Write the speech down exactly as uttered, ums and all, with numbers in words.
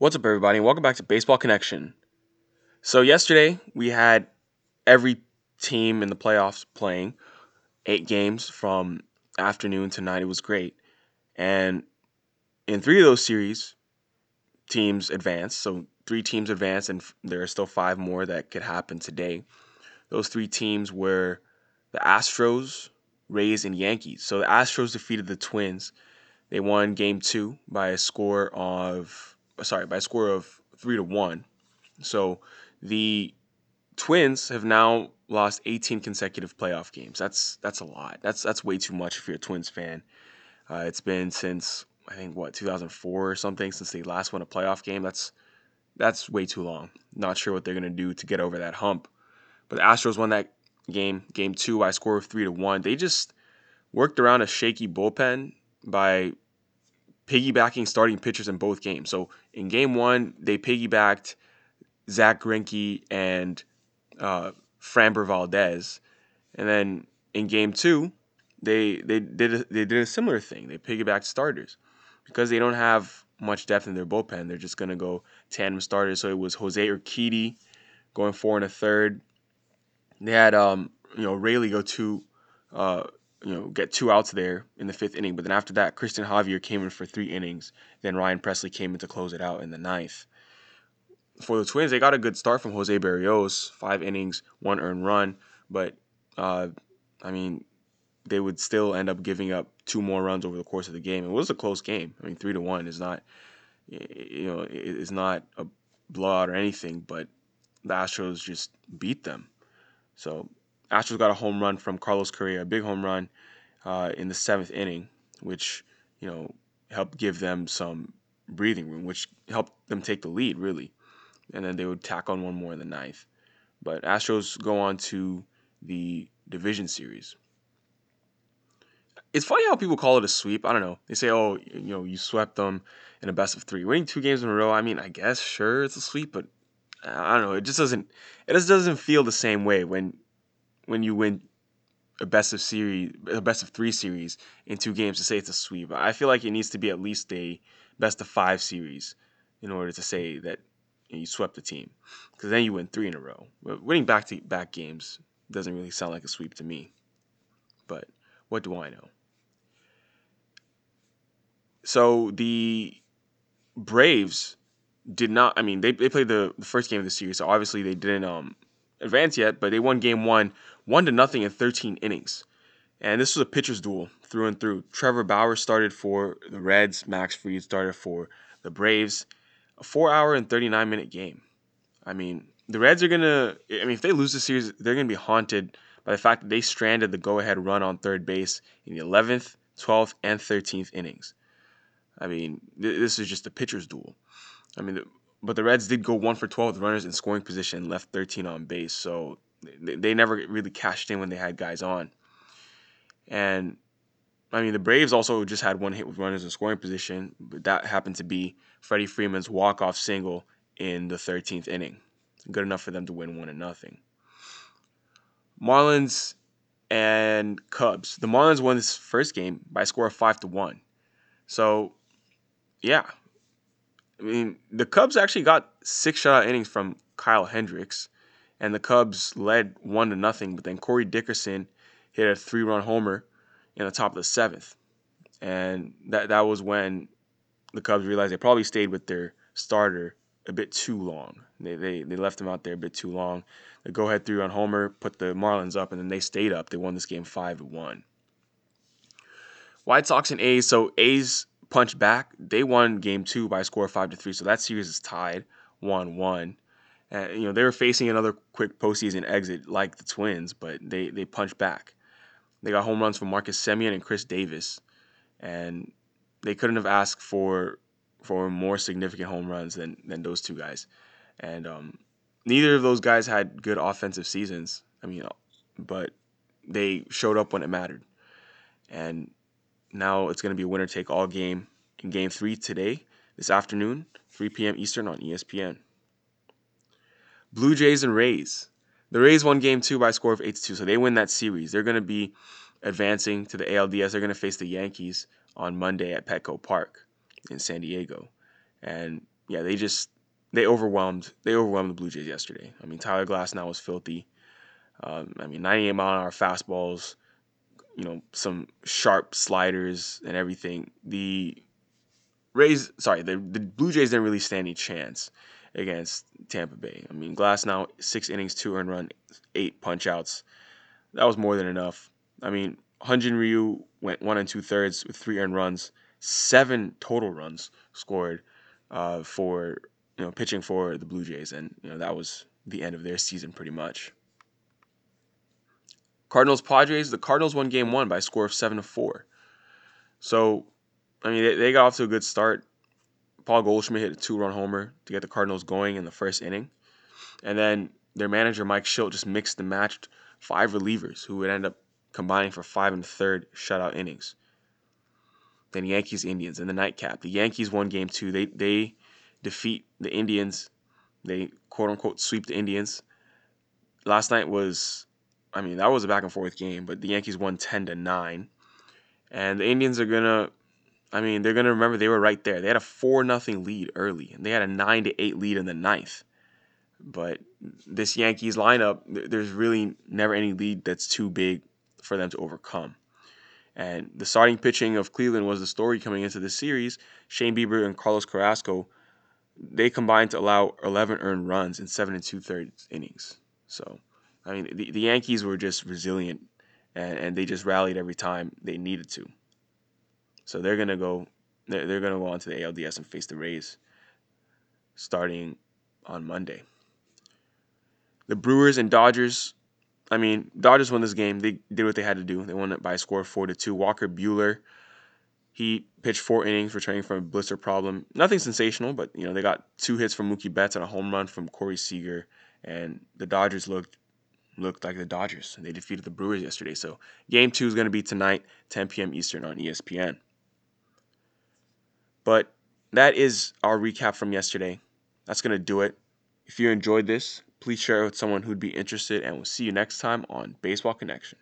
What's up, everybody, and welcome back to Baseball Connection. So yesterday, we had every team in the playoffs playing eight games from afternoon to night. It was great. And in three of those series, teams advanced. So three teams advanced, and there are still five more that could happen today. Those three teams were the Astros, Rays, and Yankees. So the Astros defeated the Twins. They won game two by a score of... Sorry, by a score of three to one. So the Twins have now lost eighteen consecutive playoff games. That's that's a lot. That's that's way too much if you're a Twins fan. Uh, it's been since I think what two thousand four or something since they last won a playoff game. That's that's way too long. Not sure what they're gonna do to get over that hump. But the Astros won that game, game two, by a score of three to one. They just worked around a shaky bullpen by piggybacking starting pitchers in both games. So in game one, they piggybacked Zach Greinke and uh, Framber Valdez, and then in game two, they they did a, they did a similar thing. They piggybacked starters because they don't have much depth in their bullpen. They're just gonna go tandem starters. So it was Jose Urquidy going four and a third. They had um you know Rayleigh go two. Uh, you know, get two outs there in the fifth inning. But then after that, Christian Javier came in for three innings. Then Ryan Presley came in to close it out in the ninth. For the Twins, they got a good start from Jose Berrios, five innings, one earned run. But, uh, I mean, they would still end up giving up two more runs over the course of the game. It was a close game. I mean, three to one is not, you know, is not a blowout or anything, but the Astros just beat them. So Astros got a home run from Carlos Correa, a big home run uh, in the seventh inning, which, you know, helped give them some breathing room, which helped them take the lead, really. And then they would tack on one more in the ninth. But Astros go on to the division series. It's funny how people call it a sweep. I don't know. They say, oh, you know, you swept them in a best of three. Winning two games in a row, I mean, I guess, sure, it's a sweep, but I don't know. It just doesn't, it just doesn't feel the same way when... when you win a best of series, a best of three series in two games to say it's a sweep. I feel like it needs to be at least a best of five series in order to say that you swept the team, because then you win three in a row. But winning back-to-back games doesn't really sound like a sweep to me. But what do I know? So the Braves did not. I mean, they they played the, the first game of the series, so obviously they didn't um, advance yet, but they won game one, one to nothing in thirteen innings. And this was a pitcher's duel through and through. Trevor Bauer started for the Reds. Max Fried started for the Braves. A four-hour and thirty-nine minute game. I mean, the Reds are going to... I mean, if they lose the series, they're going to be haunted by the fact that they stranded the go-ahead run on third base in the eleventh, twelfth, and thirteenth innings. I mean, th- this is just a pitcher's duel. I mean... The, But the Reds did go one for twelve with runners in scoring position and left thirteen on base. So they, they never really cashed in when they had guys on. And, I mean, the Braves also just had one hit with runners in scoring position. But that happened to be Freddie Freeman's walk-off single in the thirteenth inning. Good enough for them to win one to nothing. Marlins and Cubs. The Marlins won this first game by a score of five to one. So, yeah. I mean, the Cubs actually got six shutout innings from Kyle Hendricks, and the Cubs led one to nothing. But then Corey Dickerson hit a three-run homer in the top of the seventh, and that that was when the Cubs realized they probably stayed with their starter a bit too long. They they they left him out there a bit too long. The go-ahead three-run homer put the Marlins up, and then they stayed up. They won this game five to one. White Sox and A's. So A's punch back. They won game two by a score of five to three. So that series is tied one one. And, you know, they were facing another quick postseason exit like the Twins, but they they punched back. They got home runs from Marcus Semien and Chris Davis, and they couldn't have asked for for more significant home runs than than those two guys. And um, neither of those guys had good offensive seasons. I mean, but they showed up when it mattered. And now it's going to be a winner-take-all game in Game three today, this afternoon, three p.m. Eastern on E S P N. Blue Jays and Rays. The Rays won Game two by a score of eight to two, so they win that series. They're going to be advancing to the A L D S. They're going to face the Yankees on Monday at Petco Park in San Diego. And yeah, they just they overwhelmed they overwhelmed the Blue Jays yesterday. I mean, Tyler Glasnow was filthy. Um, I mean, ninety-eight mile an hour fastballs, you know, some sharp sliders and everything. The Rays, sorry, the, the Blue Jays didn't really stand any chance against Tampa Bay. I mean, Glasnow, six innings, two earned run, eight punch-outs. That was more than enough. I mean, Hunjin Ryu went one and two-thirds with three earned runs, seven total runs scored uh, for, you know, pitching for the Blue Jays. And, you know, that was the end of their season pretty much. Cardinals Padres, the Cardinals won game one by a score of seven to four. So, I mean, they, they got off to a good start. Paul Goldschmidt hit a two-run homer to get the Cardinals going in the first inning. And then their manager, Mike Schilt, just mixed and matched five relievers who would end up combining for five and third shutout innings. Then Yankees, Indians in the nightcap. The Yankees won game two. They they defeat the Indians. They, quote-unquote, sweep the Indians. Last night was... I mean, that was a back-and-forth game, but the Yankees won ten to nine. And the Indians are going to, I mean, they're going to remember they were right there. They had a four nothing lead early, and they had a nine to eight lead in the ninth. But this Yankees lineup, there's really never any lead that's too big for them to overcome. And the starting pitching of Cleveland was the story coming into this series. Shane Bieber and Carlos Carrasco, they combined to allow eleven earned runs in seven and two-thirds innings. So... I mean, the, the Yankees were just resilient, and, and they just rallied every time they needed to. So they're gonna go, they're, they're gonna go on to the A L D S and face the Rays, starting on Monday. The Brewers and Dodgers. I mean, Dodgers won this game. They did what they had to do. They won it by a score of four to two. Walker Buehler, he pitched four innings, returning from a blister problem. Nothing sensational, but you know they got two hits from Mookie Betts and a home run from Corey Seager, and the Dodgers looked. looked like the Dodgers, and they defeated the Brewers yesterday. So game two is going to be tonight, ten p.m. Eastern on E S P N. But that is our recap from yesterday. That's going to do it. If you enjoyed this, please share it with someone who'd be interested, and we'll see you next time on Baseball Connection.